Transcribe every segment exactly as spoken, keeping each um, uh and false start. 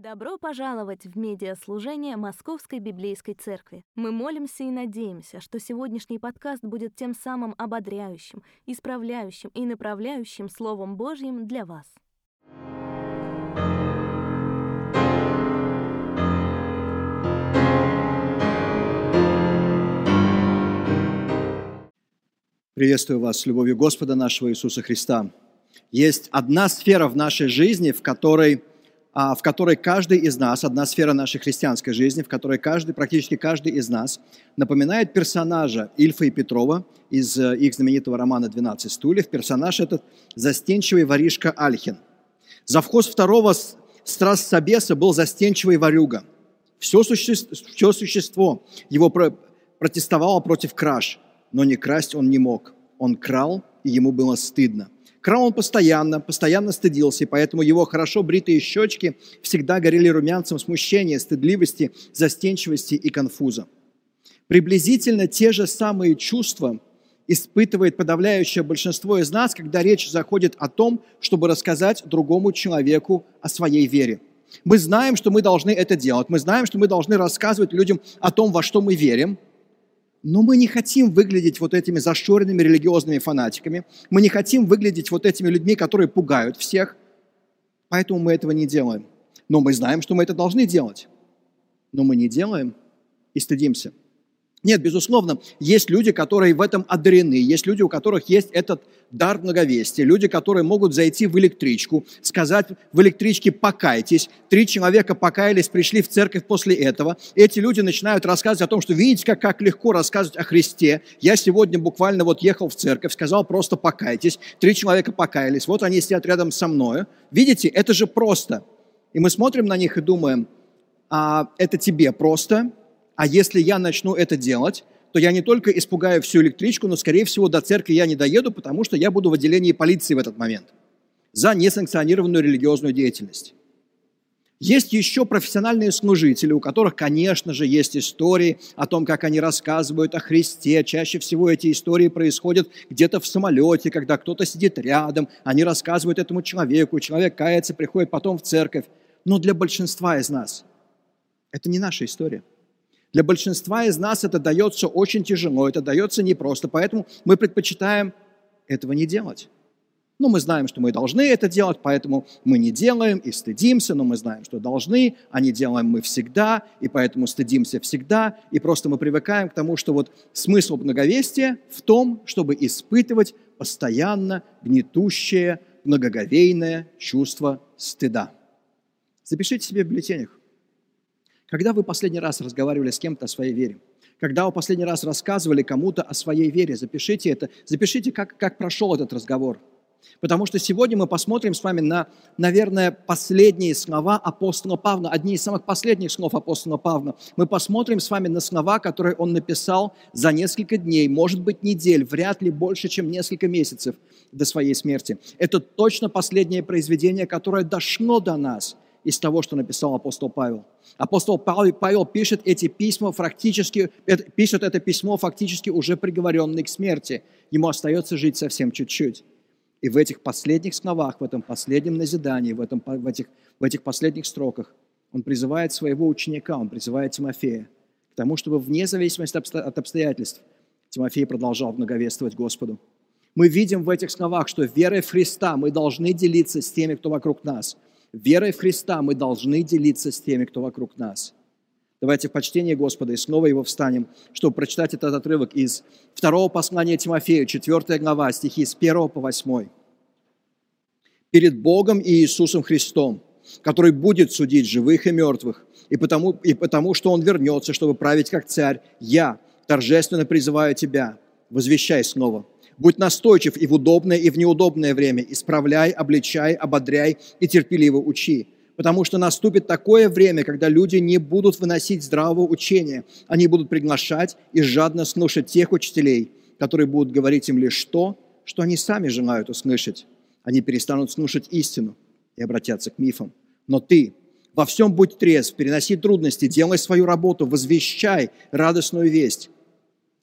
Добро пожаловать в медиаслужение Московской Библейской Церкви. Мы молимся и надеемся, что сегодняшний подкаст будет тем самым ободряющим, исправляющим и направляющим Словом Божьим для вас. Приветствую вас с любовью Господа нашего Иисуса Христа. Есть одна сфера в нашей жизни, в которой... в которой каждый из нас, одна сфера нашей христианской жизни, в которой каждый, практически каждый из нас напоминает персонажа Ильфа и Петрова из их знаменитого романа «Двенадцать стульев». Персонаж этот – застенчивый воришка Альхен. Завхоз второго Старсобеса был застенчивый ворюга. Все существо, все существо его протестовало против краж, но не красть он не мог. Он крал, и ему было стыдно. Крал он постоянно, постоянно стыдился, и поэтому его хорошо бритые щечки всегда горели румянцем смущения, стыдливости, застенчивости и конфуза. Приблизительно те же самые чувства испытывает подавляющее большинство из нас, когда речь заходит о том, чтобы рассказать другому человеку о своей вере. Мы знаем, что мы должны это делать, мы знаем, что мы должны рассказывать людям о том, во что мы верим, но мы не хотим выглядеть вот этими зашоренными религиозными фанатиками. Мы не хотим выглядеть вот этими людьми, которые пугают всех. Поэтому мы этого не делаем. Но мы знаем, что мы это должны делать. Но мы не делаем и стыдимся. Нет, безусловно, есть люди, которые в этом одарены. Есть люди, у которых есть этот дар благовестия. Люди, которые могут зайти в электричку, сказать в электричке «покайтесь». Три человека покаялись, пришли в церковь после этого. Эти люди начинают рассказывать о том, что видите, как, как легко рассказывать о Христе. Я сегодня буквально вот ехал в церковь, сказал просто «покайтесь». Три человека покаялись, вот они сидят рядом со мною. Видите, это же просто. И мы смотрим на них и думаем, а это тебе просто? А если я начну это делать, то я не только испугаю всю электричку, но, скорее всего, до церкви я не доеду, потому что я буду в отделении полиции в этот момент за несанкционированную религиозную деятельность. Есть еще профессиональные служители, у которых, конечно же, есть истории о том, как они рассказывают о Христе. Чаще всего эти истории происходят где-то в самолете, когда кто-то сидит рядом, они рассказывают этому человеку, человек кается, приходит потом в церковь. Но для большинства из нас это не наша история. Для большинства из нас это дается очень тяжело, это дается непросто, поэтому мы предпочитаем этого не делать. Но мы знаем, что мы должны это делать, поэтому мы не делаем и стыдимся, но мы знаем, что должны, а не делаем мы всегда, и поэтому стыдимся всегда, и просто мы привыкаем к тому, что вот смысл благовестия в том, чтобы испытывать постоянно гнетущее, благоговейное чувство стыда. Запишите себе в бюллетенях. Когда вы последний раз разговаривали с кем-то о своей вере? Когда вы последний раз рассказывали кому-то о своей вере? Запишите это, запишите, как, как прошел этот разговор. Потому что сегодня мы посмотрим с вами на, наверное, последние слова апостола Павла, одни из самых последних слов апостола Павла. Мы посмотрим с вами на слова, которые он написал за несколько дней, может быть, недель, вряд ли больше, чем несколько месяцев до своей смерти. Это точно последнее произведение, которое дошло до нас из того, что написал апостол Павел. Апостол Павел, Павел пишет, эти письма фактически, пишет это письмо фактически уже приговоренный к смерти. Ему остается жить совсем чуть-чуть. И в этих последних словах, в этом последнем назидании, в, этом, в, этих, в этих последних строках он призывает своего ученика, он призывает Тимофея к тому, чтобы вне зависимости от обстоятельств Тимофей продолжал благовествовать Господу. Мы видим в этих словах, что верой в Христа мы должны делиться с теми, кто вокруг нас. Верой в Христа мы должны делиться с теми, кто вокруг нас. Давайте в почтении Господа и снова его встанем, чтобы прочитать этот отрывок из второго послания Тимофею, четвёртая глава, стихи с первого по восьмой. «Перед Богом и Иисусом Христом, который будет судить живых и мертвых, и потому, и потому что Он вернется, чтобы править как царь, я торжественно призываю тебя, возвещай снова. Будь настойчив и в удобное, и в неудобное время. Исправляй, обличай, ободряй и терпеливо учи. Потому что наступит такое время, когда люди не будут выносить здравого учения. Они будут приглашать и жадно слушать тех учителей, которые будут говорить им лишь то, что они сами желают услышать. Они перестанут слушать истину и обратятся к мифам. Но ты во всем будь трезв, переноси трудности, делай свою работу, возвещай радостную весть,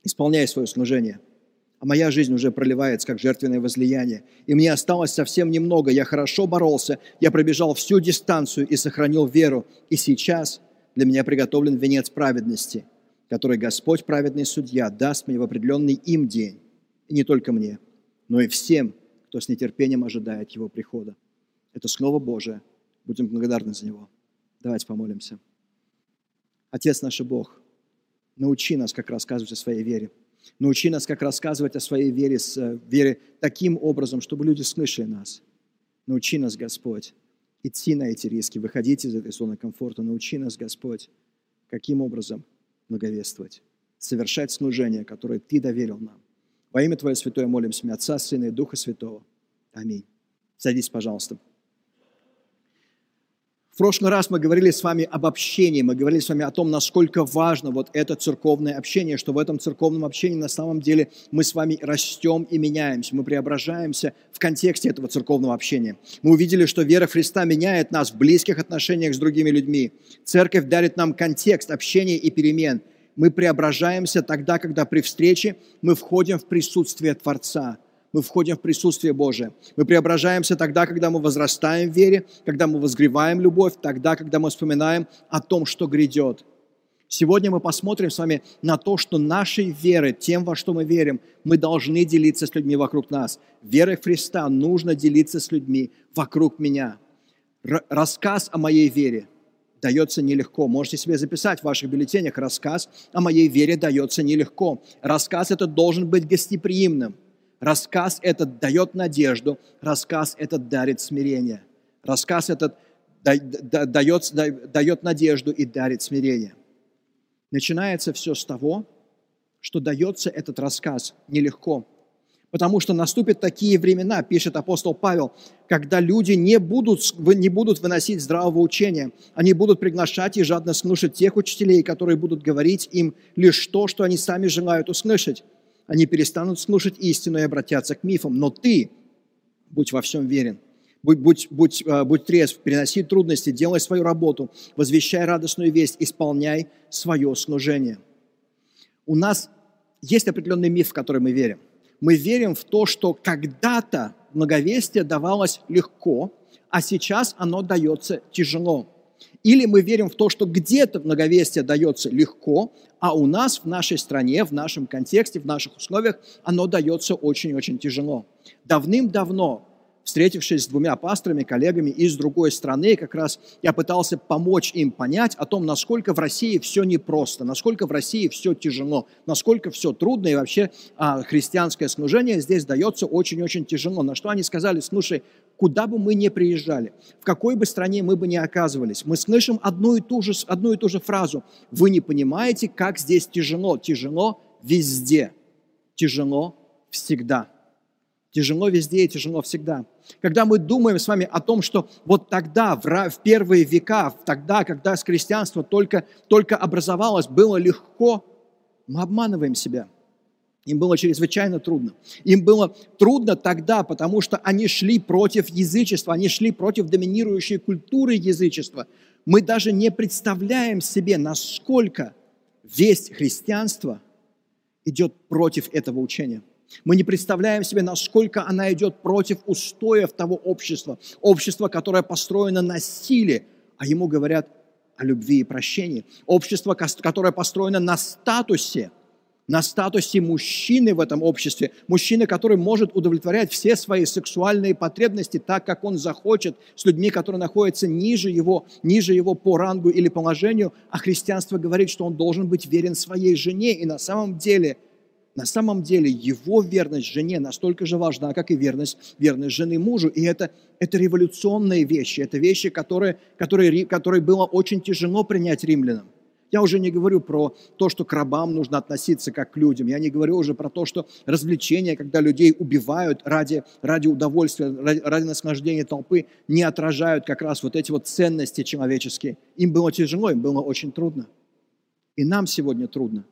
исполняй свое служение». а моя жизнь уже проливается, как жертвенное возлияние. И мне осталось совсем немного. Я хорошо боролся, я пробежал всю дистанцию и сохранил веру. И сейчас для меня приготовлен венец праведности, который Господь, праведный судья, даст мне в определенный им день. И не только мне, но и всем, кто с нетерпением ожидает Его прихода. Это Слово Божие. Будем благодарны за него. Давайте помолимся. Отец наш и Бог, научи нас, как рассказывать о своей вере. Научи нас, как рассказывать о своей вере, вере таким образом, чтобы люди слышали нас. Научи нас, Господь, идти на эти риски, выходить из этой зоны комфорта. Научи нас, Господь, каким образом благовествовать, совершать служение, которое Ты доверил нам. Во имя Твое святое молимся, Отца, Сына и Духа Святого. Аминь. Садись, пожалуйста. В прошлый раз мы говорили с вами об общении, мы говорили с вами о том, насколько важно вот это церковное общение, что в этом церковном общении на самом деле мы с вами растем и меняемся, мы преображаемся в контексте этого церковного общения. Мы увидели, что вера Христа меняет нас в близких отношениях с другими людьми. Церковь дарит нам контекст общения и перемен. Мы преображаемся тогда, когда при встрече мы входим в присутствие Творца. Мы входим в присутствие Божие. Мы преображаемся тогда, когда мы возрастаем в вере, когда мы возгреваем любовь, тогда, когда мы вспоминаем о том, что грядет. Сегодня мы посмотрим с вами на то, что нашей веры, тем, во что мы верим, мы должны делиться с людьми вокруг нас. Верой Христа нужно делиться с людьми вокруг меня. Р- рассказ о моей вере дается нелегко. Можете себе записать в ваших бюллетенях: рассказ о моей вере дается нелегко. Рассказ этот должен быть гостеприимным. Рассказ этот дает надежду, рассказ этот дарит смирение. Рассказ этот дает, дает надежду и дарит смирение. Начинается все с того, что дается этот рассказ нелегко. Потому что наступят такие времена, пишет апостол Павел, когда люди не будут, не будут выносить здравого учения. Они будут приглашать и жадно слушать тех учителей, которые будут говорить им лишь то, что они сами желают услышать. Они перестанут слушать истину и обратятся к мифам. Но ты будь во всем верен, будь, будь, будь, будь трезв, переноси трудности, делай свою работу, возвещай радостную весть, исполняй свое служение. У нас есть определенный миф, в который мы верим. Мы верим в то, что когда-то благовестие давалось легко, а сейчас оно дается тяжело. Или мы верим в то, что где-то благовестие дается легко, а у нас, в нашей стране, в нашем контексте, в наших условиях, оно дается очень-очень тяжело. Давным-давно, встретившись с двумя пасторами, коллегами из другой страны, как раз я пытался помочь им понять о том, насколько в России все непросто, насколько в России все тяжело, насколько все трудно, и вообще а, христианское служение здесь дается очень-очень тяжело. На что они сказали: слушай, куда бы мы ни приезжали, в какой бы стране мы бы ни оказывались, мы слышим одну и ту же, одну и ту же фразу: вы не понимаете, как здесь тяжело. Тяжело везде. Тяжело всегда. Тяжело везде и тяжело всегда. Когда мы думаем с вами о том, что вот тогда, в первые века, тогда, когда христианство только, только образовалось, было легко, мы обманываем себя. Им было чрезвычайно трудно. Им было трудно тогда, потому что они шли против язычества, они шли против доминирующей культуры язычества. Мы даже не представляем себе, насколько весть христианства идет против этого учения. Мы не представляем себе, насколько она идет против устоев того общества, общества, которое построено на силе, а ему говорят о любви и прощении, общество, которое построено на статусе, на статусе мужчины в этом обществе, мужчины, который может удовлетворять все свои сексуальные потребности так, как он захочет, с людьми, которые находятся ниже его, ниже его по рангу или положению, а христианство говорит, что он должен быть верен своей жене, и на самом деле, на самом деле его верность жене настолько же важна, как и верность, верность жены мужу, и это, это революционные вещи, это вещи, которые, которые, которые было очень тяжело принять римлянам. Я уже не говорю про то, что к рабам нужно относиться как к людям. Я не говорю уже про то, что развлечения, когда людей убивают ради, ради удовольствия, ради, ради наслаждения толпы, не отражают как раз вот эти вот ценности человеческие. Им было тяжело, им было очень трудно. И нам сегодня трудно.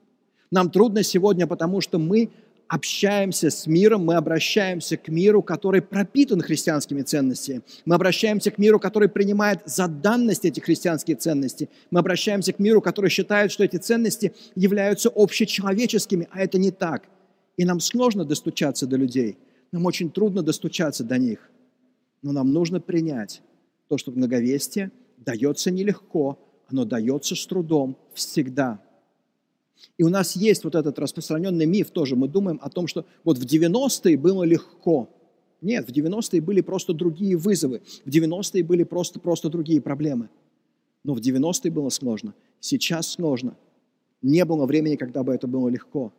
Нам трудно сегодня, потому что мы общаемся с миром, мы обращаемся к миру, который пропитан христианскими ценностями. Мы обращаемся к миру, который принимает за данность эти христианские ценности. Мы обращаемся к миру, который считает, что эти ценности являются общечеловеческими, а это не так. И нам сложно достучаться до людей, нам очень трудно достучаться до них. Но нам нужно принять то, что благовестие дается нелегко, оно дается с трудом всегда. И у нас есть вот этот распространенный миф тоже. Мы думаем о том, что вот в девяностые было легко. Нет, в девяностые были просто другие вызовы, в девяностые были просто, просто другие проблемы. Но в девяностые было сложно, сейчас сложно. Не было времени, когда бы это было легко.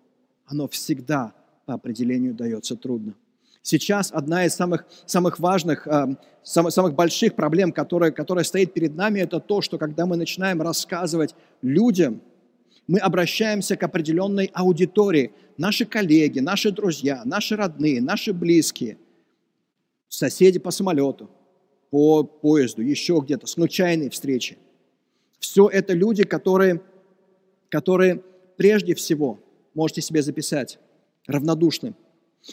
Оно всегда по определению дается трудно. Сейчас одна из самых, самых важных, э, самых, самых больших проблем, которая, которая стоит перед нами, это то, что когда мы начинаем рассказывать людям, мы обращаемся к определенной аудитории. Наши коллеги, наши друзья, наши родные, наши близкие, соседи по самолету, по поезду, еще где-то, случайные встречи. Все это люди, которые, которые прежде всего, можете себе записать, равнодушны.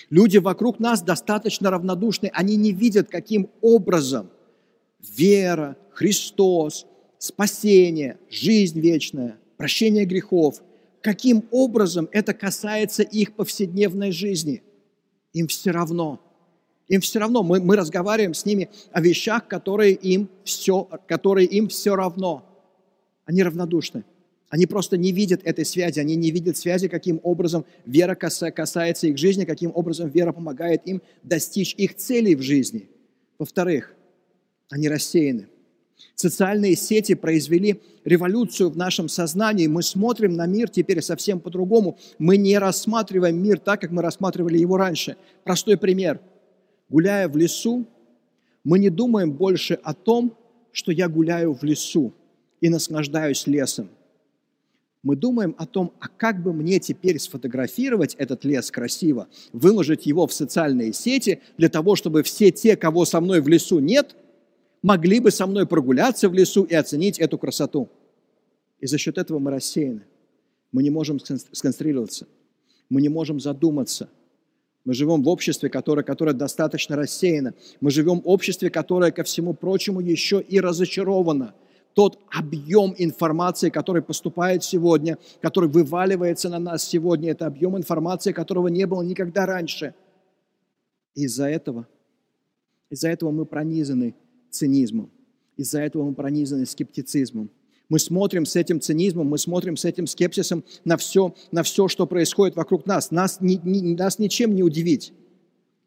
Люди вокруг нас достаточно равнодушны, они не видят, каким образом вера, Христос, спасение, жизнь вечная, прощение грехов, каким образом это касается их повседневной жизни. Им все равно. Им все равно. Мы, мы разговариваем с ними о вещах, которые им, все, которые им все равно. Они равнодушны. Они просто не видят этой связи, они не видят связи, каким образом вера касается их жизни, каким образом вера помогает им достичь их целей в жизни. Во-вторых, они рассеяны. Социальные сети произвели революцию в нашем сознании. Мы смотрим на мир теперь совсем по-другому. Мы не рассматриваем мир так, как мы рассматривали его раньше. Простой пример. Гуляя в лесу, мы не думаем больше о том, что я гуляю в лесу и наслаждаюсь лесом. Мы думаем о том, а как бы мне теперь сфотографировать этот лес красиво, выложить его в социальные сети для того, чтобы все те, кого со мной в лесу нет, могли бы со мной прогуляться в лесу и оценить эту красоту. И за счет этого мы рассеяны. Мы не можем сконцентрироваться, мы не можем задуматься. Мы живем в обществе, которое, которое достаточно рассеяно. Мы живем в обществе, которое, ко всему прочему, еще и разочаровано. Тот объем информации, который поступает сегодня, который вываливается на нас сегодня, это объем информации, которого не было никогда раньше. Из-за этого, из-за этого мы пронизаны цинизмом, из-за этого мы пронизаны скептицизмом. Мы смотрим с этим цинизмом, мы смотрим с этим скепсисом на все, на все, что происходит вокруг нас. Нас, ни, ни, нас ничем не удивить.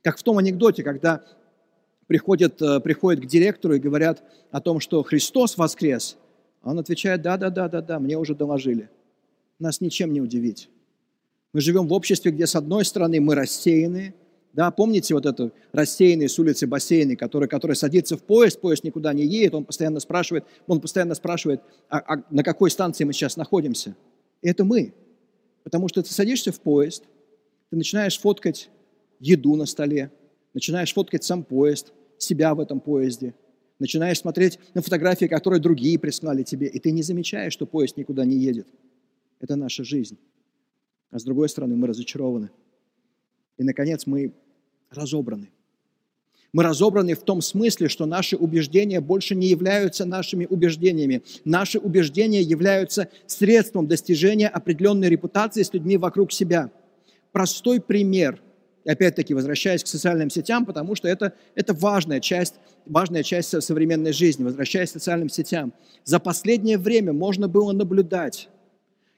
Как в том анекдоте, когда... Приходят, приходят к директору и говорят о том, что Христос воскрес. Он отвечает, да-да-да-да-да, мне уже доложили. Нас ничем не удивить. Мы живем в обществе, где с одной стороны мы рассеянные. Да, помните вот это рассеянные с улицы бассейны, который, который садится в поезд, поезд никуда не едет, он постоянно спрашивает, он постоянно спрашивает, а, а на какой станции мы сейчас находимся. И это мы. Потому что ты садишься в поезд, ты начинаешь фоткать еду на столе, начинаешь фоткать сам поезд, себя в этом поезде. Начинаешь смотреть на фотографии, которые другие прислали тебе, и ты не замечаешь, что поезд никуда не едет. Это наша жизнь. А с другой стороны, мы разочарованы. И, наконец, мы разобраны. Мы разобраны в том смысле, что наши убеждения больше не являются нашими убеждениями. Наши убеждения являются средством достижения определенной репутации с людьми вокруг себя. Простой пример. И опять-таки возвращаясь к социальным сетям, потому что это, это важная часть, важная часть современной жизни, возвращаясь к социальным сетям. За последнее время можно было наблюдать,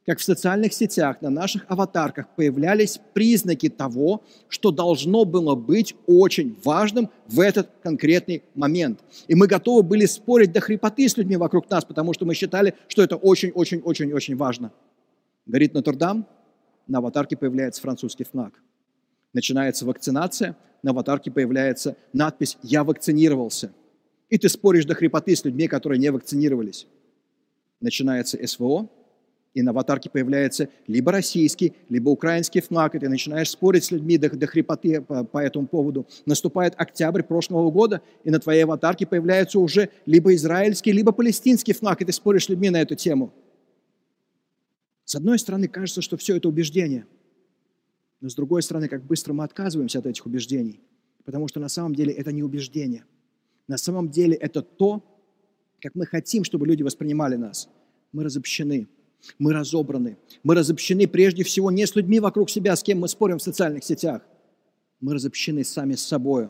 как в социальных сетях на наших аватарках появлялись признаки того, что должно было быть очень важным в этот конкретный момент. И мы готовы были спорить до хрипоты с людьми вокруг нас, потому что мы считали, что это очень-очень-очень-очень важно. Горит Нотр-Дам, на аватарке появляется французский флаг. Начинается вакцинация, на аватарке появляется надпись «Я вакцинировался». И ты споришь до хрипоты с людьми, которые не вакцинировались. Начинается СВО, и на аватарке появляется либо российский, либо украинский флаг, и ты начинаешь спорить с людьми до, до хрипоты по, по этому поводу. Наступает октябрь прошлого года, и на твоей аватарке появляется уже либо израильский, либо палестинский флаг, и ты споришь с людьми на эту тему. С одной стороны, кажется, что все это убеждение. Но, с другой стороны, как быстро мы отказываемся от этих убеждений, потому что на самом деле это не убеждение. На самом деле это то, как мы хотим, чтобы люди воспринимали нас. Мы разобщены. Мы разобраны. Мы разобщены прежде всего не с людьми вокруг себя, с кем мы спорим в социальных сетях. Мы разобщены сами с собой.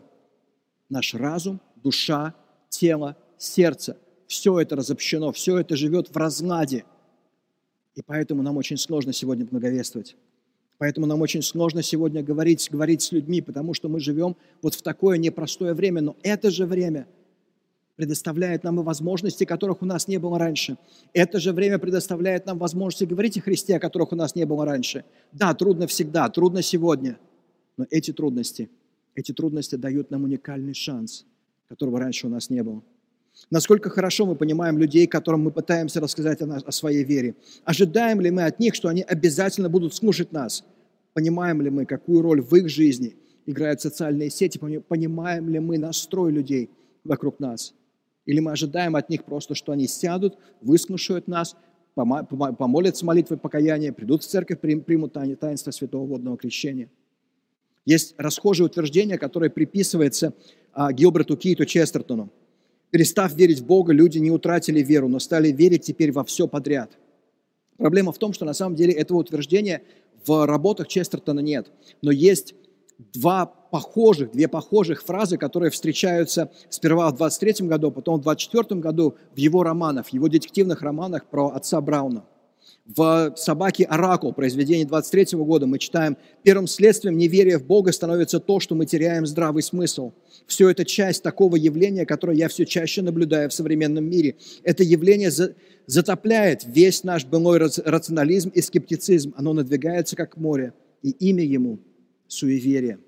Наш разум, душа, тело, сердце. Все это разобщено, все это живет в разладе. И поэтому нам очень сложно сегодня благовествовать. Поэтому нам очень сложно сегодня говорить, говорить с людьми, потому что мы живем вот в такое непростое время. Но это же время предоставляет нам и возможности, которых у нас не было раньше. Это же время предоставляет нам возможности говорить о Христе, о которых у нас не было раньше. Да, трудно всегда, трудно сегодня. Но эти трудности, эти трудности дают нам уникальный шанс, которого раньше у нас не было. Насколько хорошо мы понимаем людей, которым мы пытаемся рассказать о, нас, о своей вере? Ожидаем ли мы от них, что они обязательно будут слушать нас? Понимаем ли мы, какую роль в их жизни играют социальные сети? Понимаем ли мы настрой людей вокруг нас? Или мы ожидаем от них просто, что они сядут, выслушают нас, помолятся молитвой покаяния, придут в церковь, примут таинство святого водного крещения? Есть расхожее утверждение, которое приписывается Гилберту Киту Честертону. Перестав верить в Бога, люди не утратили веру, но стали верить теперь во все подряд. Проблема в том, что на самом деле этого утверждения в работах Честертона нет. Но есть два похожих, две похожих фразы, которые встречаются сперва в двадцать третьем году, потом в двадцать четвёртом году в его романах, в его детективных романах про отца Брауна. В «Собаке Оракул», произведении двадцать третьего года, мы читаем: «Первым следствием неверия в Бога становится то, что мы теряем здравый смысл. Все это часть такого явления, которое я все чаще наблюдаю в современном мире. Это явление затопляет весь наш былой рационализм и скептицизм. Оно надвигается, как море, и имя ему – суеверие».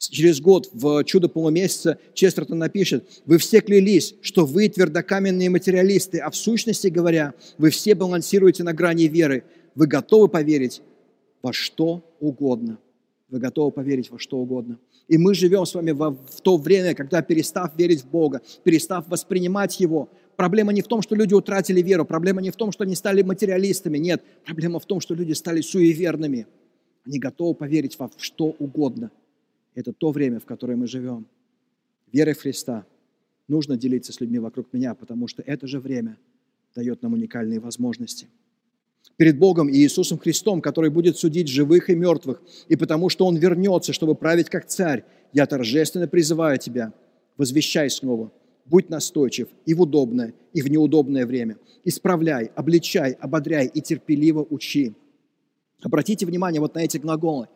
Через год в «Чудо полумесяца» Честертон напишет: «Вы все клялись, что вы твердокаменные материалисты, а в сущности говоря, вы все балансируете на грани веры. Вы готовы поверить во что угодно». Вы готовы поверить во что угодно. И мы живем с вами во, в то время, когда, перестав верить в Бога, перестав воспринимать Его, проблема не в том, что люди утратили веру, проблема не в том, что они стали материалистами, нет. Проблема в том, что люди стали суеверными. Они готовы поверить во что угодно. Это то время, в которое мы живем. Верой в Христа нужно делиться с людьми вокруг меня, потому что это же время дает нам уникальные возможности. Перед Богом и Иисусом Христом, который будет судить живых и мертвых, и потому что Он вернется, чтобы править как царь, я торжественно призываю тебя, возвещай снова, будь настойчив и в удобное, и в неудобное время. Исправляй, обличай, ободряй и терпеливо учи. Обратите внимание вот на эти глаголы.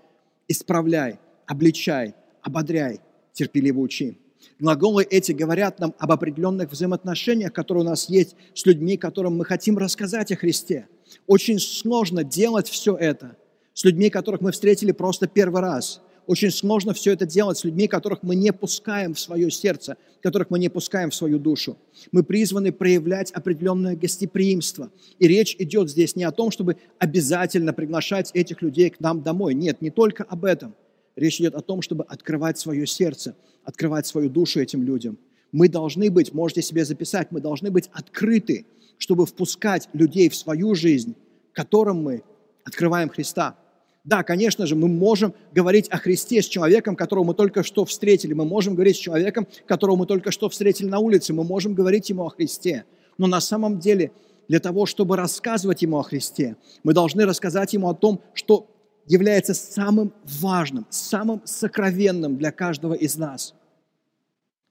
Исправляй, обличай, ободряй, терпеливо учи. Глаголы эти говорят нам об определенных взаимоотношениях, которые у нас есть с людьми, которым мы хотим рассказать о Христе. Очень сложно делать все это с людьми, которых мы встретили просто первый раз. Очень сложно все это делать с людьми, которых мы не пускаем в свое сердце, которых мы не пускаем в свою душу. Мы призваны проявлять определенное гостеприимство. И речь идет здесь не о том, чтобы обязательно приглашать этих людей к нам домой. Нет, не только об этом. Речь идет о том, чтобы открывать свое сердце, открывать свою душу этим людям. Мы должны быть, можете себе записать, мы должны быть открыты, чтобы впускать людей в свою жизнь, которым мы открываем Христа. Да, конечно же, мы можем говорить о Христе с человеком, которого мы только что встретили. Мы можем говорить с человеком, которого мы только что встретили на улице. Мы можем говорить ему о Христе. Но на самом деле, для того, чтобы рассказывать ему о Христе, мы должны рассказать ему о том, что является самым важным, самым сокровенным для каждого из нас.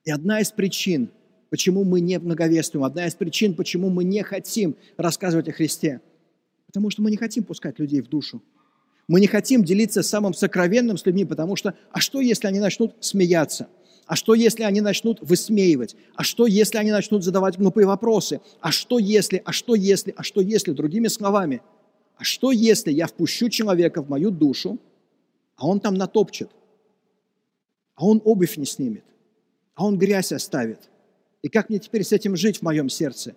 И одна из причин, почему мы не многовествуем, одна из причин, почему мы не хотим рассказывать о Христе, потому что мы не хотим пускать людей в душу. Мы не хотим делиться самым сокровенным с людьми, потому что, а что, если они начнут смеяться? А что, если они начнут высмеивать? А что, если они начнут задавать глупые вопросы? А что, если, а что, если, а что, если? Другими словами, а что, если я впущу человека в мою душу, а он там натопчет, а он обувь не снимет, а он грязь оставит? И как мне теперь с этим жить в моем сердце?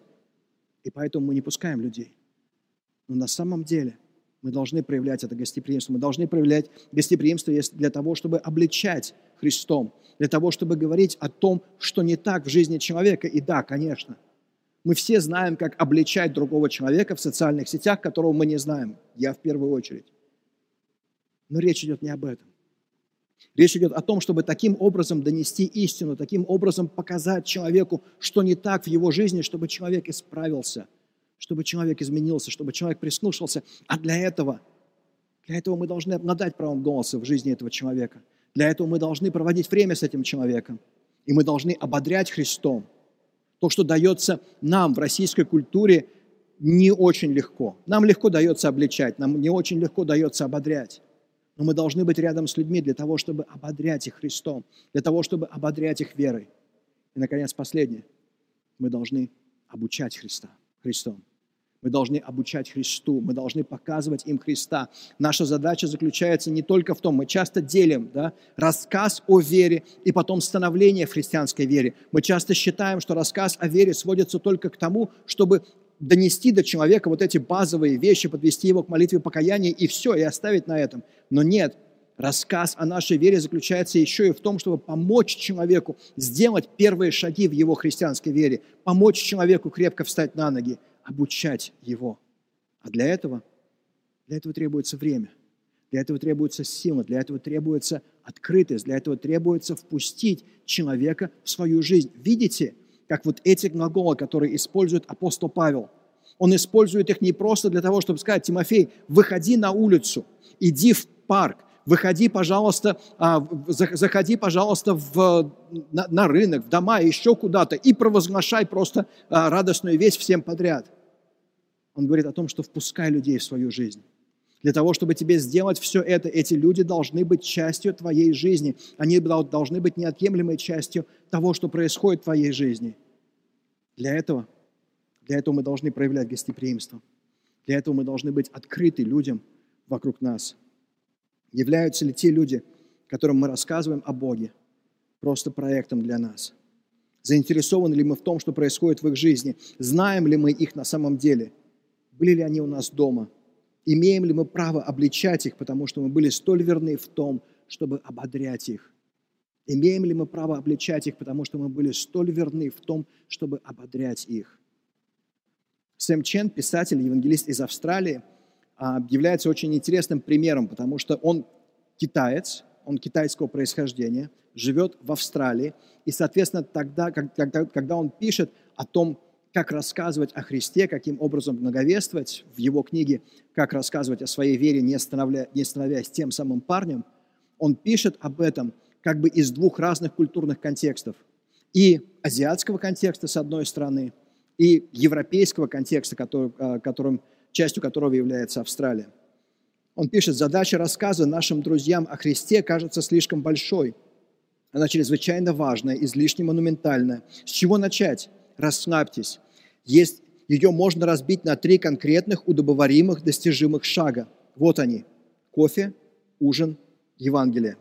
И поэтому мы не пускаем людей. Но на самом деле мы должны проявлять это гостеприимство. Мы должны проявлять гостеприимство для того, чтобы обличать Христом, для того, чтобы говорить о том, что не так в жизни человека. И да, конечно, мы все знаем, как обличать другого человека в социальных сетях, которого мы не знаем. Я в первую очередь. Но речь идет не об этом. Речь идет о том, чтобы таким образом донести истину, таким образом показать человеку, что не так в его жизни, чтобы человек исправился, чтобы человек изменился, чтобы человек прислушался. А для этого, для этого мы должны обладать правом голоса в жизни этого человека. Для этого мы должны проводить время с этим человеком. И мы должны ободрять Христом. То, что дается нам в российской культуре, не очень легко. Нам легко дается обличать, нам не очень легко дается ободрять. Но мы должны быть рядом с людьми для того, чтобы ободрять их Христом, для того, чтобы ободрять их верой. И, наконец, последнее. Мы должны обучать Христа, Христом. Мы должны обучать Христу, мы должны показывать им Христа. Наша задача заключается не только в том, мы часто делим, да, рассказ о вере и потом становление в христианской вере. Мы часто считаем, что рассказ о вере сводится только к тому, чтобы донести до человека вот эти базовые вещи, подвести его к молитве покаяния и все, и оставить на этом. Но нет, рассказ о нашей вере заключается еще и в том, чтобы помочь человеку сделать первые шаги в его христианской вере, помочь человеку крепко встать на ноги, обучать его. А для этого, для этого требуется время, для этого требуется сила, для этого требуется открытость, для этого требуется впустить человека в свою жизнь. Видите, как вот эти глаголы, которые использует апостол Павел. Он использует их не просто для того, чтобы сказать: Тимофей, выходи на улицу, иди в парк, выходи, пожалуйста, а, заходи, пожалуйста, в, на, на рынок, в дома, еще куда-то, и провозглашай просто а, радостную весть всем подряд. Он говорит о том, что впускай людей в свою жизнь. Для того, чтобы тебе сделать все это, эти люди должны быть частью твоей жизни. Они должны быть неотъемлемой частью того, что происходит в твоей жизни. Для этого, для этого мы должны проявлять гостеприимство. Для этого мы должны быть открыты людям вокруг нас. Являются ли те люди, которым мы рассказываем о Боге, просто проектом для нас? Заинтересованы ли мы в том, что происходит в их жизни? Знаем ли мы их на самом деле? Были ли они у нас дома? Имеем ли мы право обличать их, потому что мы были столь верны в том, чтобы ободрять их? Имеем ли мы право обличать их, потому что мы были столь верны в том, чтобы ободрять их? Сэм Чен, писатель, евангелист из Австралии, является очень интересным примером, потому что он китаец, он китайского происхождения, живет в Австралии, и, соответственно, тогда, когда он пишет о том, как рассказывать о Христе, каким образом многовествовать в его книге, как рассказывать о своей вере, не, становля, не становясь тем самым парнем, он пишет об этом как бы из двух разных культурных контекстов. И азиатского контекста, с одной стороны, и европейского контекста, который, которым, частью которого является Австралия. Он пишет: «Задача рассказа нашим друзьям о Христе кажется слишком большой. Она чрезвычайно важная, излишне монументальная. С чего начать? Расслабьтесь. Есть, ее можно разбить на три конкретных, удобоваримых, достижимых шага. Вот они. Кофе, ужин, Евангелие.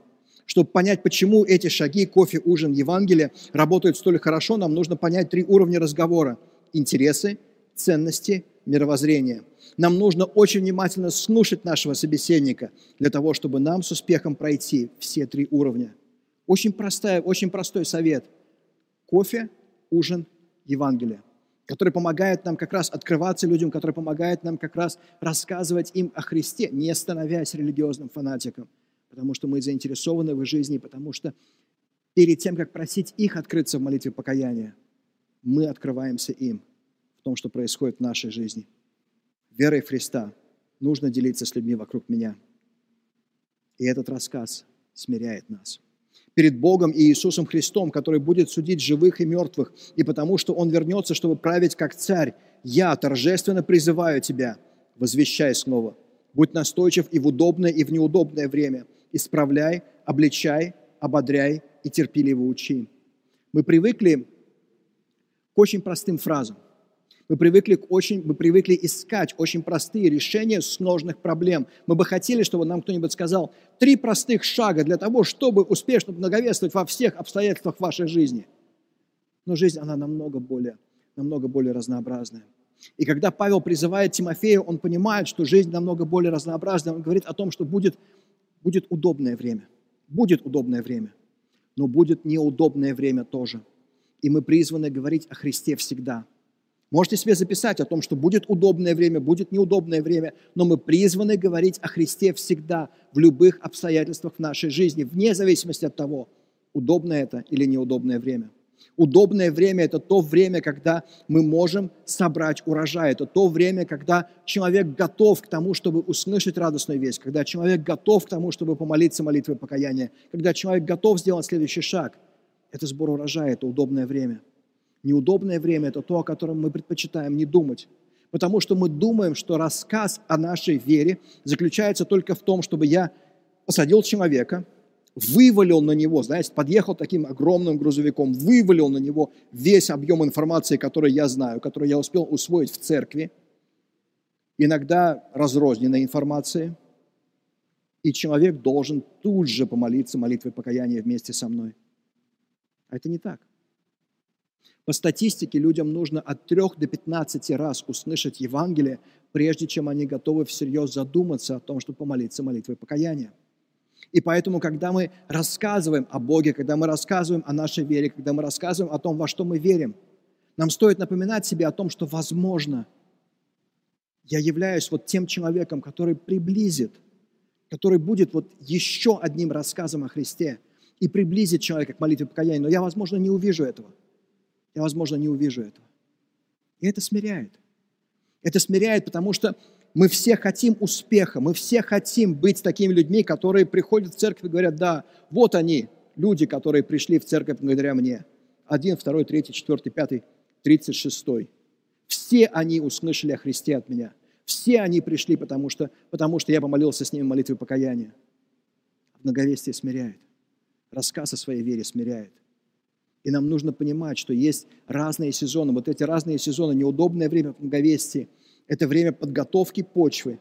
Чтобы понять, почему эти шаги, кофе, ужин, Евангелие, работают столь хорошо, нам нужно понять три уровня разговора. Интересы, ценности, мировоззрение. Нам нужно очень внимательно слушать нашего собеседника для того, чтобы нам с успехом пройти все три уровня. Очень простая, очень простой совет. Кофе, ужин, Евангелие, который помогает нам как раз открываться людям, который помогает нам как раз рассказывать им о Христе, не становясь религиозным фанатиком, потому что мы заинтересованы в их жизни, потому что перед тем, как просить их открыться в молитве покаяния, мы открываемся им в том, что происходит в нашей жизни. Верой в Христа нужно делиться с людьми вокруг меня. И этот рассказ смиряет нас перед Богом и Иисусом Христом, который будет судить живых и мертвых, и потому что Он вернется, чтобы править как царь. Я торжественно призываю тебя, возвещай снова. Будь настойчив и в удобное, и в неудобное время. Исправляй, обличай, ободряй и терпеливо учи». Мы привыкли к очень простым фразам. Мы привыкли, к очень, мы привыкли искать очень простые решения сложных проблем. Мы бы хотели, чтобы нам кто-нибудь сказал три простых шага для того, чтобы успешно многовествовать во всех обстоятельствах вашей жизни. Но жизнь, она намного более, намного более разнообразная. И когда Павел призывает Тимофея, он понимает, что жизнь намного более разнообразная. Он говорит о том, что будет, будет удобное время. Будет удобное время, но будет неудобное время тоже. И мы призваны говорить о Христе всегда. Можете себе записать о том, что будет удобное время, будет неудобное время, но мы призваны говорить о Христе всегда, в любых обстоятельствах в нашей жизни, вне зависимости от того, удобно это или неудобное время. Удобное время – это то время, когда мы можем собрать урожай. Это то время, когда человек готов к тому, чтобы услышать радостную весть, когда человек готов к тому, чтобы помолиться молитвой покаяния, когда человек готов сделать следующий шаг. Это сбор урожая, это удобное время. Неудобное время – это то, о котором мы предпочитаем не думать, потому что мы думаем, что рассказ о нашей вере заключается только в том, чтобы я посадил человека, вывалил на него, знаете, подъехал таким огромным грузовиком, вывалил на него весь объем информации, который я знаю, который я успел усвоить в церкви, иногда разрозненной информации, и человек должен тут же помолиться молитвой покаяния вместе со мной. А это не так. По статистике людям нужно от трёх до пятнадцати раз услышать Евангелие, прежде чем они готовы всерьез задуматься о том, чтобы помолиться молитвой покаяния. И поэтому, когда мы рассказываем о Боге, когда мы рассказываем о нашей вере, когда мы рассказываем о том, во что мы верим, нам стоит напоминать себе о том, что, возможно, я являюсь вот тем человеком, который приблизит, который будет вот еще одним рассказом о Христе и приблизит человека к молитве покаяния, но я, возможно, не увижу этого. Я, возможно, не увижу этого. И это смиряет. Это смиряет, потому что мы все хотим успеха, мы все хотим быть такими людьми, которые приходят в церковь и говорят: да, вот они, люди, которые пришли в церковь благодаря мне. Один, второй, третий, четвертый, пятый, тридцать шестой. Все они услышали о Христе от меня. Все они пришли, потому что, потому что я помолился с ними молитвой покаяния. Многовестие смиряет. Рассказ о своей вере смиряет. И нам нужно понимать, что есть разные сезоны. Вот эти разные сезоны, неудобное время в многовестии, это время подготовки почвы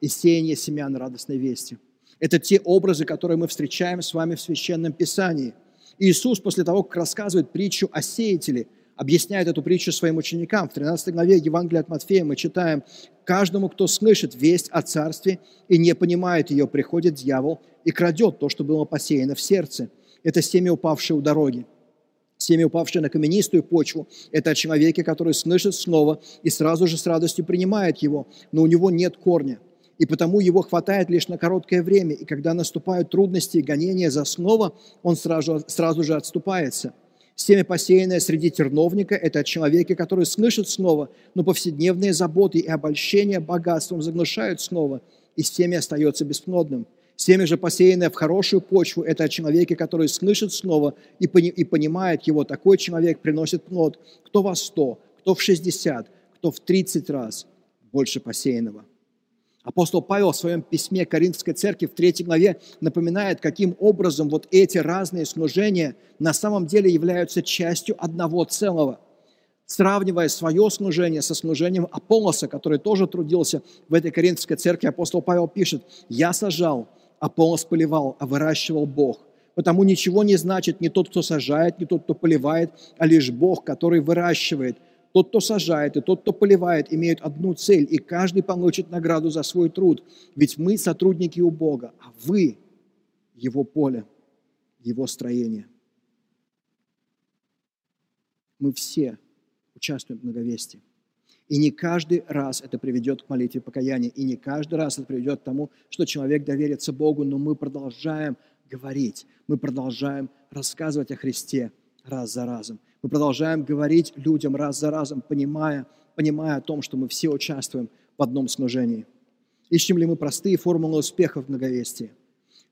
и сеяния семян радостной вести. Это те образы, которые мы встречаем с вами в Священном Писании. И Иисус, после того, как рассказывает притчу о сеятеле, объясняет эту притчу своим ученикам. В тринадцатой главе Евангелия от Матфея мы читаем: «Каждому, кто слышит весть о Царстве и не понимает ее, приходит дьявол и крадет то, что было посеяно в сердце. Это семя, упавшее у дороги. Семя, упавшее на каменистую почву, это о человеке, который слышит слово и сразу же с радостью принимает его, но у него нет корня, и потому его хватает лишь на короткое время, и когда наступают трудности и гонения за слово, он сразу, сразу же отступается. Семя, посеянное среди терновника, это о человеке, который слышит слово, но повседневные заботы и обольщения богатством заглушают слово, и семя остается бесплодным. Семя же, посеянное в хорошую почву, это о человеке, который слышит слово и, пони- и понимает его. Такой человек приносит плод, кто во сто, кто в шестьдесят, кто в тридцать раз больше посеянного». Апостол Павел в своем письме Коринфской церкви в третьей главе напоминает, каким образом вот эти разные служения на самом деле являются частью одного целого, сравнивая свое служение со служением Аполлоса, который тоже трудился в этой Коринфской церкви. Апостол Павел пишет: «Я сажал, Аполлос поливал, а выращивал Бог. Потому ничего не значит ни тот, кто сажает, ни тот, кто поливает, а лишь Бог, который выращивает. Тот, кто сажает, и тот, кто поливает, имеют одну цель, и каждый получит награду за свой труд. Ведь мы сотрудники у Бога, а вы – Его поле, Его строение». Мы все участвуем в многовестии. И не каждый раз это приведет к молитве покаяния, и не каждый раз это приведет к тому, что человек доверится Богу, но мы продолжаем говорить, мы продолжаем рассказывать о Христе раз за разом, мы продолжаем говорить людям раз за разом, понимая, понимая о том, что мы все участвуем в одном служении. Ищем ли мы простые формулы успеха в многовестии?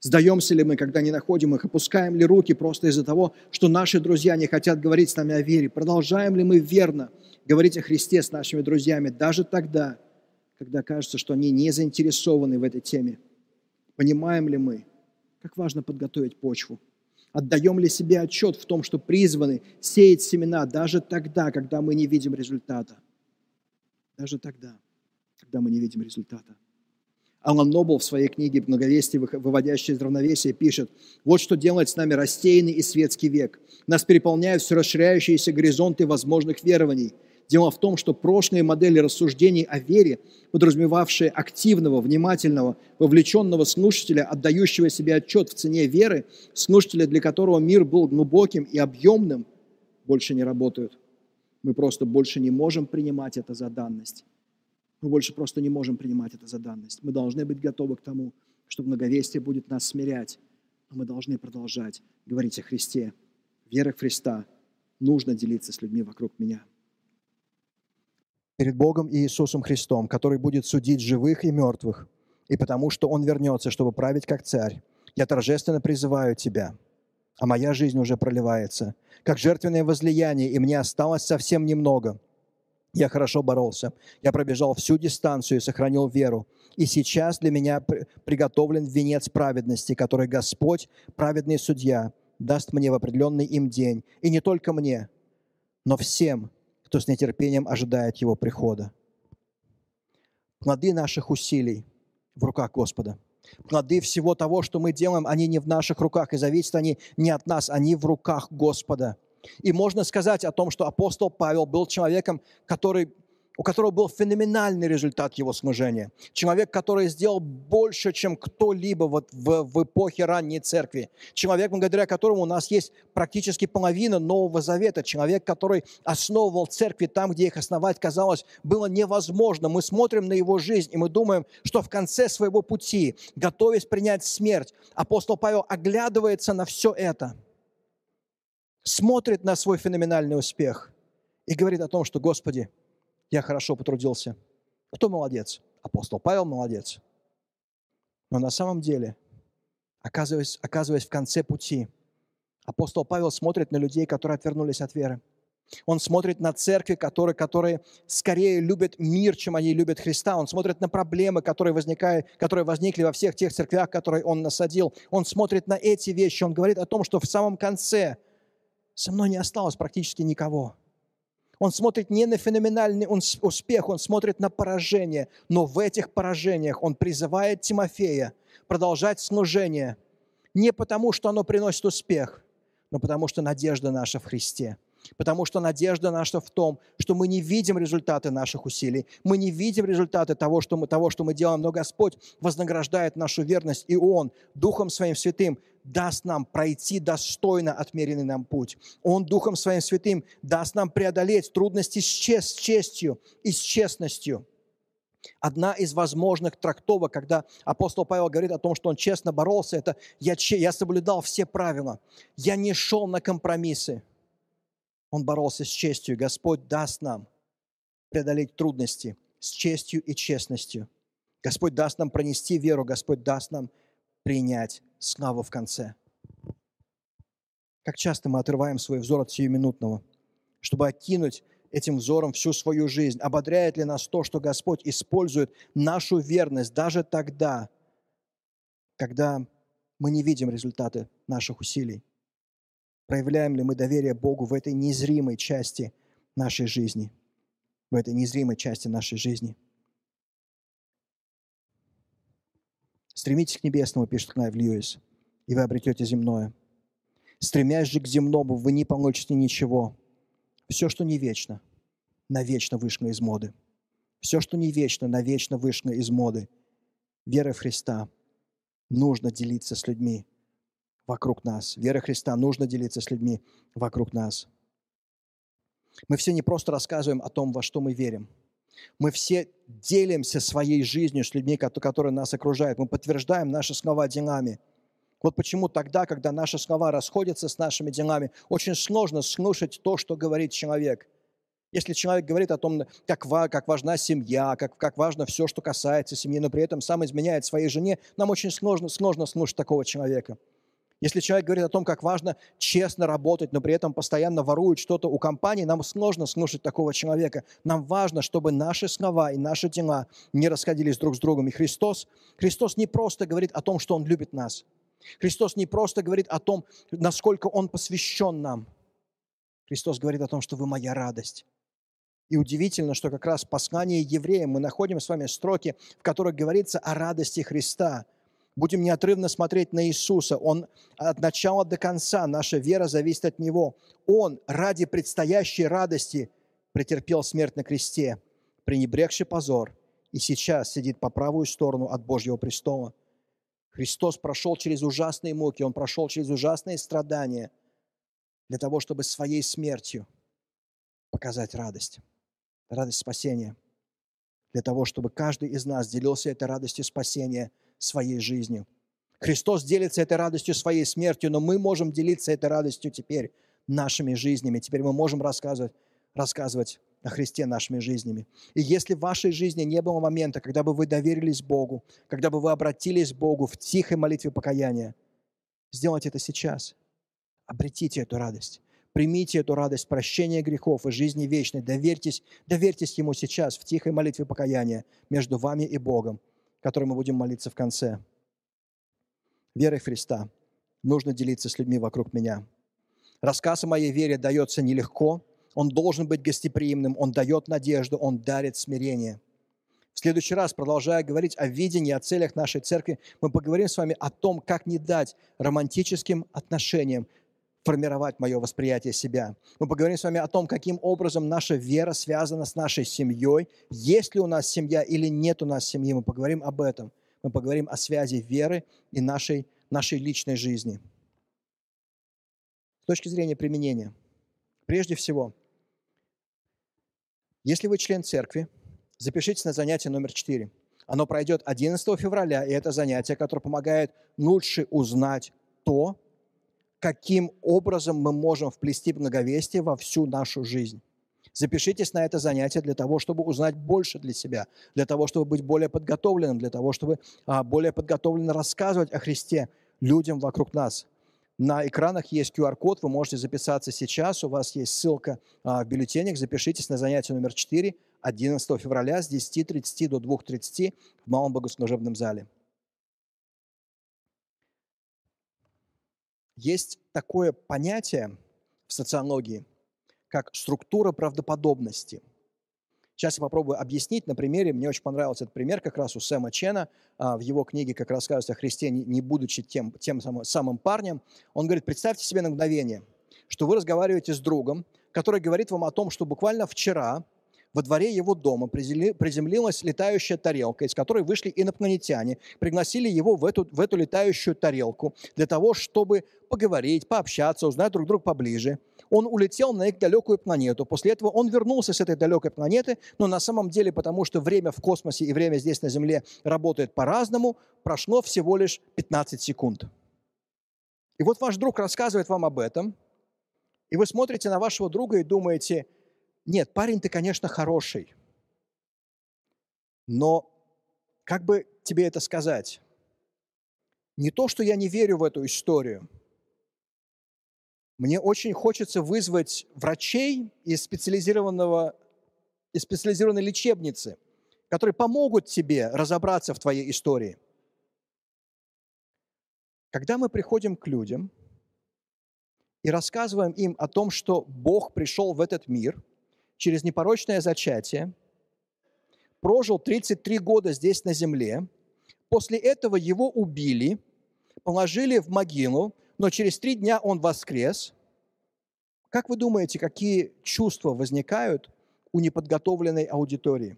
Сдаемся ли мы, когда не находим их? Опускаем ли руки просто из-за того, что наши друзья не хотят говорить с нами о вере? Продолжаем ли мы верно говорить о Христе с нашими друзьями даже тогда, когда кажется, что они не заинтересованы в этой теме? Понимаем ли мы, как важно подготовить почву? Отдаем ли себе отчет в том, что призваны сеять семена даже тогда, когда мы не видим результата? Даже тогда, когда мы не видим результата. Алан Нобл в своей книге «Многовестие, выводящее из равновесия» пишет: «Вот что делает с нами рассеянный и светский век. Нас переполняют все расширяющиеся горизонты возможных верований. Дело в том, что прошлые модели рассуждений о вере, подразумевавшие активного, внимательного, вовлеченного слушателя, отдающего себе отчет в цене веры, слушателя, для которого мир был глубоким и объемным, больше не работают. Мы просто больше не можем принимать это за данность». Мы больше просто не можем принимать это за данность. Мы должны быть готовы к тому, что многовестие будет нас смирять. Но мы должны продолжать говорить о Христе. Вера в Христа нужно делиться с людьми вокруг меня. Перед Богом и Иисусом Христом, который будет судить живых и мертвых, и потому что Он вернется, чтобы править как царь, я торжественно призываю тебя, а моя жизнь уже проливается, как жертвенное возлияние, и мне осталось совсем немного. Я хорошо боролся, я пробежал всю дистанцию и сохранил веру. И сейчас для меня приготовлен венец праведности, который Господь, праведный судья, даст мне в определенный им день. И не только мне, но всем, кто с нетерпением ожидает Его прихода. Плоды наших усилий в руках Господа. Плоды всего того, что мы делаем, они не в наших руках, и зависят они не от нас, они в руках Господа. И можно сказать о том, что апостол Павел был человеком, который, у которого был феноменальный результат его служения. Человек, который сделал больше, чем кто-либо вот в, в эпохе ранней церкви. Человек, благодаря которому у нас есть практически половина Нового Завета. Человек, который основывал церкви там, где их основать, казалось, было невозможно. Мы смотрим на его жизнь, и мы думаем, что в конце своего пути, готовясь принять смерть, апостол Павел оглядывается на все это, смотрит на свой феноменальный успех и говорит о том, что, Господи, я хорошо потрудился. Кто молодец? Апостол Павел молодец. Но на самом деле, оказываясь, оказываясь в конце пути, апостол Павел смотрит на людей, которые отвернулись от веры. Он смотрит на церкви, которые, которые скорее любят мир, чем они любят Христа. Он смотрит на проблемы, которые, возникают, которые возникли во всех тех церквях, которые он насадил. Он смотрит на эти вещи. Он говорит о том, что в самом конце со мной не осталось практически никого. Он смотрит не на феноменальный успех, он смотрит на поражение. Но в этих поражениях он призывает Тимофея продолжать служение не потому, что оно приносит успех, но потому, что надежда наша в Христе. Потому что надежда наша в том, что мы не видим результаты наших усилий, мы не видим результаты того, что мы, того, что мы делаем, но Господь вознаграждает нашу верность, и Он Духом Своим Святым даст нам пройти достойно отмеренный нам путь. Он Духом Своим Святым даст нам преодолеть трудности с честью и с честностью. Одна из возможных трактовок, когда апостол Павел говорит о том, что он честно боролся, это «я, я соблюдал все правила, я не шел на компромиссы». Он боролся с честью. Господь даст нам преодолеть трудности с честью и честностью. Господь даст нам пронести веру. Господь даст нам принять славу в конце. Как часто мы отрываем свой взор от сиюминутного, чтобы окинуть этим взором всю свою жизнь? Ободряет ли нас то, что Господь использует нашу верность даже тогда, когда мы не видим результаты наших усилий? Проявляем ли мы доверие Богу в этой незримой части нашей жизни? В этой незримой части нашей жизни. «Стремитесь к небесному, — пишет К. С. Льюис, — и вы обретете земное. Стремясь же к земному, вы не получите ничего. Все, что не вечно, навечно вышло из моды. Все, что не вечно, навечно вышло из моды. Вера в Христа нужно делиться с людьми вокруг нас. Вера Христа нужно делиться с людьми вокруг нас. Мы все не просто рассказываем о том, во что мы верим. Мы все делимся своей жизнью с людьми, которые нас окружают. Мы подтверждаем наши слова делами. Вот почему тогда, когда наши слова расходятся с нашими делами, очень сложно слушать то, что говорит человек. Если человек говорит о том, как, как важна семья, как, как важно все, что касается семьи, но при этом сам изменяет своей жене, нам очень сложно, сложно слушать такого человека. Если человек говорит о том, как важно честно работать, но при этом постоянно ворует что-то у компании, нам сложно слушать такого человека. Нам важно, чтобы наши слова и наши дела не расходились друг с другом. И Христос, Христос не просто говорит о том, что Он любит нас. Христос не просто говорит о том, насколько Он посвящен нам. Христос говорит о том, что вы моя радость. И удивительно, что как раз в послании евреям мы находим с вами строки, в которых говорится о радости Христа. Будем неотрывно смотреть на Иисуса. Он от начала до конца, наша вера зависит от Него. Он ради предстоящей радости претерпел смерть на кресте, пренебрегший позор, и сейчас сидит по правую сторону от Божьего престола. Христос прошел через ужасные муки, Он прошел через ужасные страдания для того, чтобы своей смертью показать радость, радость спасения, для того, чтобы каждый из нас делился этой радостью спасения своей жизнью. Христос делится этой радостью своей смертью, но мы можем делиться этой радостью теперь нашими жизнями. Теперь мы можем рассказывать, рассказывать о Христе нашими жизнями. И если в вашей жизни не было момента, когда бы вы доверились Богу, когда бы вы обратились к Богу в тихой молитве покаяния, сделайте это сейчас. Обретите эту радость. Примите эту радость прощения грехов и жизни вечной. Доверьтесь, доверьтесь Ему сейчас в тихой молитве покаяния между вами и Богом, которой мы будем молиться в конце. Верой в Христа нужно делиться с людьми вокруг меня. Рассказ о моей вере дается нелегко. Он должен быть гостеприимным. Он дает надежду. Он дарит смирение. В следующий раз, продолжая говорить о видении, о целях нашей церкви, мы поговорим с вами о том, как не дать романтическим отношениям формировать мое восприятие себя. Мы поговорим с вами о том, каким образом наша вера связана с нашей семьей, есть ли у нас семья или нет у нас семьи. Мы поговорим об этом. Мы поговорим о связи веры и нашей, нашей личной жизни. С точки зрения применения. Прежде всего, если вы член церкви, запишитесь на занятие номер четыре. Оно пройдет одиннадцатого февраля, и это занятие, которое помогает лучше узнать то, каким образом мы можем вплести благовестие во всю нашу жизнь. Запишитесь на это занятие для того, чтобы узнать больше для себя, для того, чтобы быть более подготовленным, для того, чтобы а, более подготовленно рассказывать о Христе людям вокруг нас. На экранах есть ку ар код, вы можете записаться сейчас, у вас есть ссылка а, в бюллетенях. Запишитесь на занятие номер четыре, одиннадцатого февраля с десяти тридцати до двух тридцати в Малом Богослужебном зале. Есть такое понятие в социологии, как структура правдоподобности. Сейчас я попробую объяснить на примере. Мне очень понравился этот пример как раз у Сэма Чена. В его книге как раз рассказывается о Христе, не будучи тем, тем самым, самым парнем. Он говорит, представьте себе на мгновение, что вы разговариваете с другом, который говорит вам о том, что буквально вчера во дворе его дома приземлилась летающая тарелка, из которой вышли инопланетяне, пригласили его в эту, в эту летающую тарелку для того, чтобы поговорить, пообщаться, узнать друг друга поближе. Он улетел на их далекую планету. После этого он вернулся с этой далекой планеты, но на самом деле, потому что время в космосе и время здесь на Земле работает по-разному, прошло всего лишь пятнадцать секунд. И вот ваш друг рассказывает вам об этом, и вы смотрите на вашего друга и думаете: нет, парень, ты, конечно, хороший, но как бы тебе это сказать? Не то, что я не верю в эту историю. Мне очень хочется вызвать врачей из специализированного, из специализированной лечебницы, которые помогут тебе разобраться в твоей истории. Когда мы приходим к людям и рассказываем им о том, что Бог пришел в этот мир через непорочное зачатие, прожил тридцать три года здесь на земле, после этого его убили, положили в могилу, но через три дня он воскрес. Как вы думаете, какие чувства возникают у неподготовленной аудитории?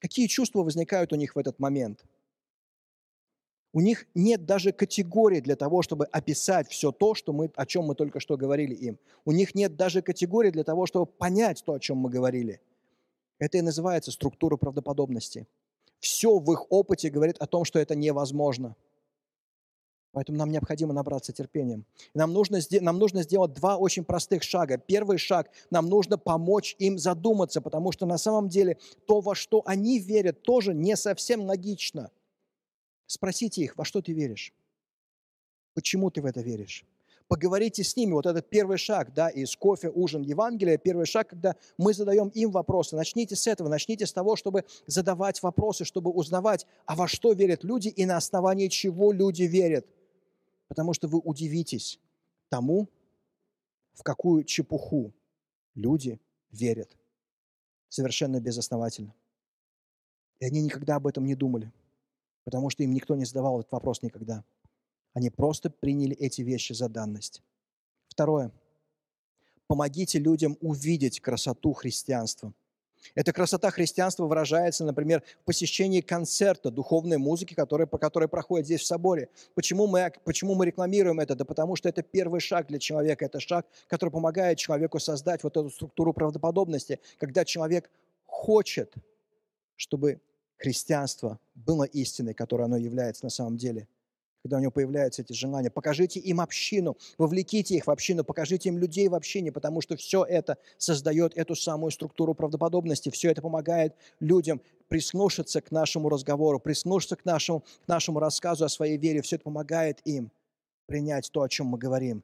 Какие чувства возникают у них в этот момент? У них нет даже категории для того, чтобы описать все то, что мы, о чем мы только что говорили им. У них нет даже категории для того, чтобы понять то, о чем мы говорили. Это и называется структура правдоподобности. Все в их опыте говорит о том, что это невозможно. Поэтому нам необходимо набраться терпением. Нам нужно, нам нужно сделать два очень простых шага. Первый шаг – нам нужно помочь им задуматься, потому что на самом деле то, во что они верят, тоже не совсем логично. Спросите их, во что ты веришь? Почему ты в это веришь? Поговорите с ними. Вот это первый шаг, да, из кофе, ужин, Евангелие. Первый шаг, когда мы задаем им вопросы. Начните с этого, начните с того, чтобы задавать вопросы, чтобы узнавать, а во что верят люди и на основании чего люди верят. Потому что вы удивитесь тому, в какую чепуху люди верят. Совершенно безосновательно. И они никогда об этом не думали. Потому что им никто не задавал этот вопрос никогда. Они просто приняли эти вещи за данность. Второе. Помогите людям увидеть красоту христианства. Эта красота христианства выражается, например, в посещении концерта духовной музыки, который, который проходит здесь в соборе. Почему мы, почему мы рекламируем это? Да потому что это первый шаг для человека. Это шаг, который помогает человеку создать вот эту структуру правдоподобности, когда человек хочет, чтобы христианство было истиной, которой оно является на самом деле. когда у него появляются эти желания. Покажите им общину, вовлеките их в общину, покажите им людей в общине, потому что все это создает эту самую структуру правдоподобности, все это помогает людям прислушаться к нашему разговору, прислушаться к нашему, к нашему рассказу о своей вере, все это помогает им принять то, о чем мы говорим,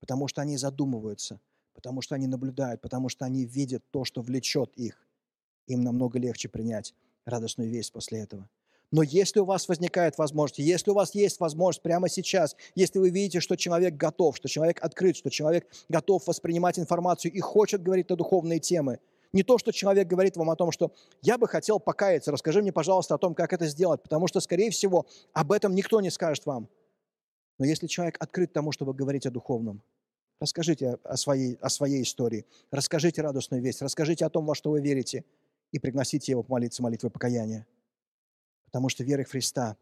потому что они задумываются, потому что они наблюдают, потому что они видят то, что влечет их. Им намного легче принять радостную весть после этого. Но если у вас возникает возможность, если у вас есть возможность прямо сейчас, если вы видите, что человек готов, что человек открыт, что человек готов воспринимать информацию и хочет говорить на духовные темы, не то, что человек говорит вам о том, что «я бы хотел покаяться, расскажи мне, пожалуйста, о том, как это сделать», потому что, скорее всего, об этом никто не скажет вам. Но если человек открыт тому, чтобы говорить о духовном, расскажите о своей, о своей истории, расскажите радостную весть, расскажите о том, во что вы верите, и пригласите его помолиться молитвой покаяния. Потому что верой Христа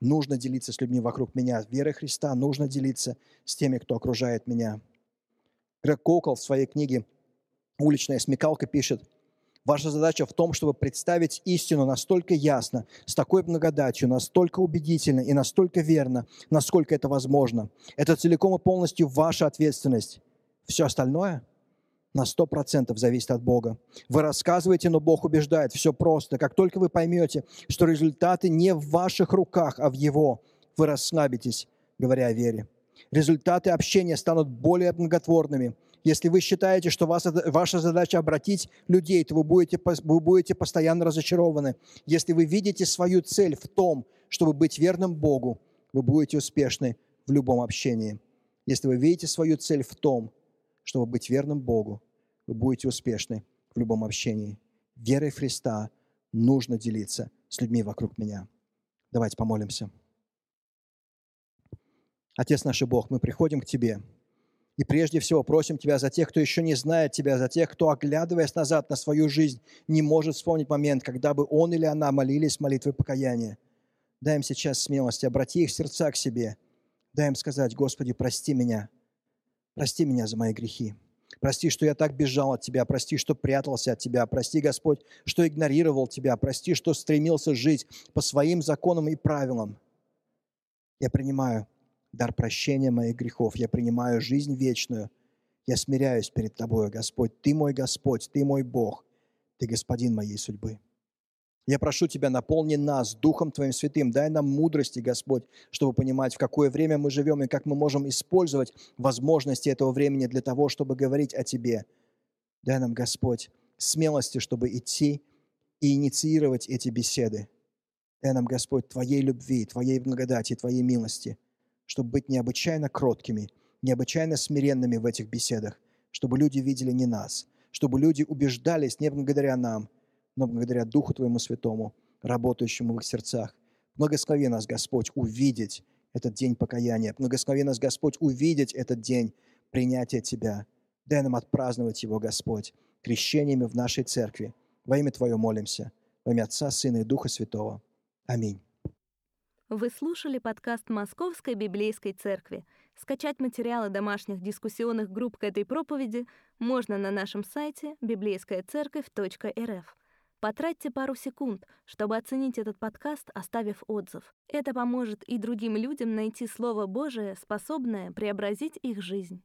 нужно делиться с людьми вокруг меня. Верой Христа нужно делиться с теми, кто окружает меня. Грег Кокол в своей книге «Уличная смекалка» пишет: «Ваша задача в том, чтобы представить истину настолько ясно, с такой благодатью, настолько убедительно и настолько верно, насколько это возможно. Это целиком и полностью ваша ответственность. Все остальное на сто процентов зависит от Бога. Вы рассказываете, но Бог убеждает. Все просто. Как только вы поймете, что результаты не в ваших руках, а в Его, вы расслабитесь, говоря о вере. Результаты общения станут более благотворными. Если вы считаете, что вас, ваша задача обратить людей, то вы будете, вы будете постоянно разочарованы. Если вы видите свою цель в том, чтобы быть верным Богу, вы будете успешны в любом общении. Если вы видите свою цель в том, чтобы быть верным Богу, вы будете успешны в любом общении. Верой Христа нужно делиться с людьми вокруг меня». Давайте помолимся. Отец наш и Бог, мы приходим к Тебе и прежде всего просим Тебя за тех, кто еще не знает Тебя, за тех, кто, оглядываясь назад на свою жизнь, не может вспомнить момент, когда бы он или она молились молитвой покаяния. Дай им сейчас смелости, обрати их сердца к себе. Дай им сказать: «Господи, прости меня, прости меня за мои грехи. Прости, что я так бежал от Тебя, прости, что прятался от Тебя, прости, Господь, что игнорировал Тебя, прости, что стремился жить по своим законам и правилам. Я принимаю дар прощения моих грехов, я принимаю жизнь вечную, я смиряюсь перед Тобою, Господь, Ты мой Господь, Ты мой Бог, Ты Господин моей судьбы. Я прошу Тебя, наполни нас Духом Твоим Святым, дай нам мудрости, Господь, чтобы понимать, в какое время мы живем и как мы можем использовать возможности этого времени для того, чтобы говорить о Тебе. Дай нам, Господь, смелости, чтобы идти и инициировать эти беседы. Дай нам, Господь, Твоей любви, Твоей благодати, Твоей милости, чтобы быть необычайно кроткими, необычайно смиренными в этих беседах, чтобы люди видели не нас, чтобы люди убеждались не благодаря нам, но благодаря Духу Твоему Святому, работающему в их сердцах. Благослови нас, Господь, увидеть этот день покаяния. Благослови нас, Господь, увидеть этот день принятия Тебя. Дай нам отпраздновать его, Господь, крещениями в нашей церкви. Во имя Твое молимся. Во имя Отца, Сына и Духа Святого. Аминь». Вы слушали подкаст Московской Библейской Церкви. Скачать материалы домашних дискуссионных групп к этой проповеди можно на нашем сайте библейская церковь точка эр эф. Потратьте пару секунд, чтобы оценить этот подкаст, оставив отзыв. Это поможет и другим людям найти Слово Божие, способное преобразить их жизнь.